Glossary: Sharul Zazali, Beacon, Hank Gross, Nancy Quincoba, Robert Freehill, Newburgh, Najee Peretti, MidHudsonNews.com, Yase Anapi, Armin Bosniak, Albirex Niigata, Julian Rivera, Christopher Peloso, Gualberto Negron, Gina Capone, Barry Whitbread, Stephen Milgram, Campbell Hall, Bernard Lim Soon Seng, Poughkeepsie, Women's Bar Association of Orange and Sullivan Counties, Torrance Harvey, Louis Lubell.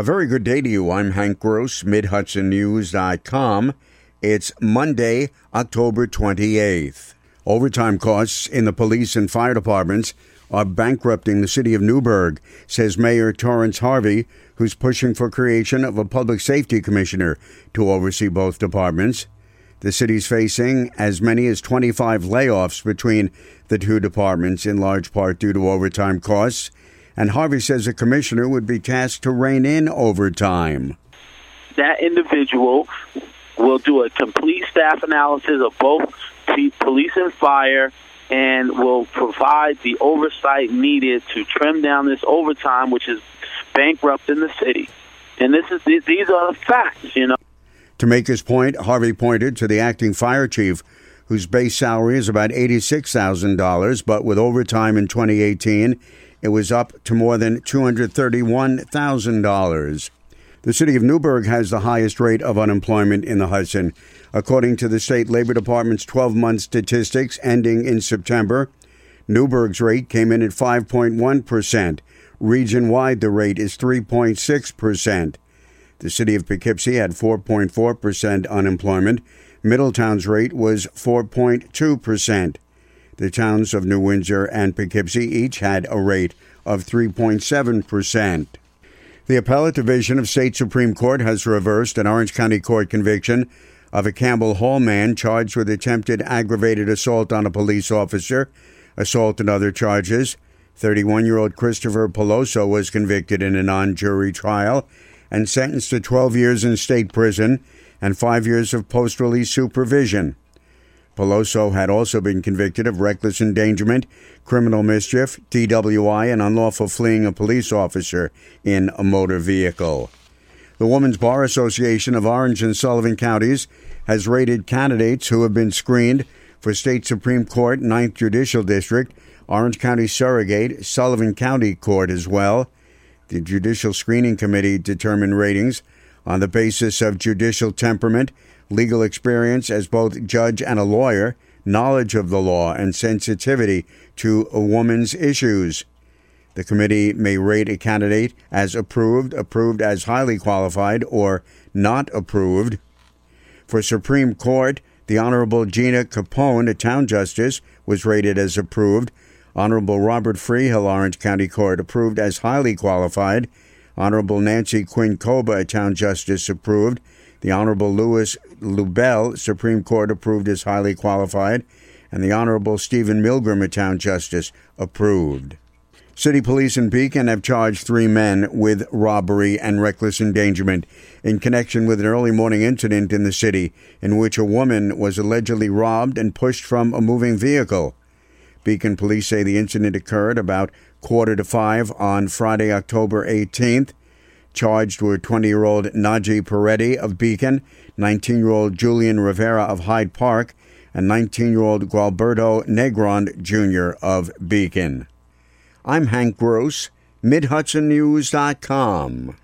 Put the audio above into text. A very good day to you. I'm Hank Gross, MidHudsonNews.com. It's Monday, October 28th. Overtime costs in the police and fire departments are bankrupting the city of Newburgh, says Mayor Torrance Harvey, who's pushing for creation of a public safety commissioner to oversee both departments. The city's facing as many as 25 layoffs between the two departments, in large part due to overtime costs, and Harvey says a commissioner would be tasked to rein in overtime. That individual will do a complete staff analysis of both police and fire, and will provide the oversight needed to trim down this overtime, which is bankrupting the city. And these are the facts, you know. To make his point, Harvey pointed to the acting fire chief, whose base salary is about $86,000, but with overtime in 2018, it was up to more than $231,000. The city of Newburgh has the highest rate of unemployment in the Hudson. According to the State Labor Department's 12-month statistics ending in September, Newburgh's rate came in at 5.1%. Region-wide, the rate is 3.6%. The city of Poughkeepsie had 4.4% unemployment. Middletown's rate was 4.2%. The towns of New Windsor and Poughkeepsie each had a rate of 3.7%. The Appellate Division of State Supreme Court has reversed an Orange County court conviction of a Campbell Hall man charged with attempted aggravated assault on a police officer, assault and other charges. 31-year-old Christopher Peloso was convicted in a non-jury trial and sentenced to 12 years in state prison and 5 years of post-release supervision. Peloso had also been convicted of reckless endangerment, criminal mischief, DWI, and unlawful fleeing a police officer in a motor vehicle. The Women's Bar Association of Orange and Sullivan Counties has rated candidates who have been screened for State Supreme Court, 9th Judicial District, Orange County Surrogate, Sullivan County Court as well. The Judicial Screening Committee determined ratings on the basis of judicial temperament, legal experience as both judge and a lawyer, knowledge of the law, and sensitivity to a woman's issues. The committee may rate a candidate as approved, approved as highly qualified, or not approved. For Supreme Court, the Honorable Gina Capone, a town justice, was rated as approved. Honorable Robert Freehill, Orange County Court, approved as highly qualified. Honorable Nancy Quincoba, a town justice, approved. The Honorable Louis Lubell, Supreme Court, approved as highly qualified, and the Honorable Stephen Milgram, a town justice, approved. City police in Beacon have charged three men with robbery and reckless endangerment in connection with an early morning incident in the city in which a woman was allegedly robbed and pushed from a moving vehicle. Beacon police say the incident occurred about 4:45 on Friday, October 18th. Charged were 20-year-old Najee Peretti of Beacon, 19-year-old Julian Rivera of Hyde Park, and 19-year-old Gualberto Negron Jr. of Beacon. I'm Hank Gross, MidHudsonNews.com.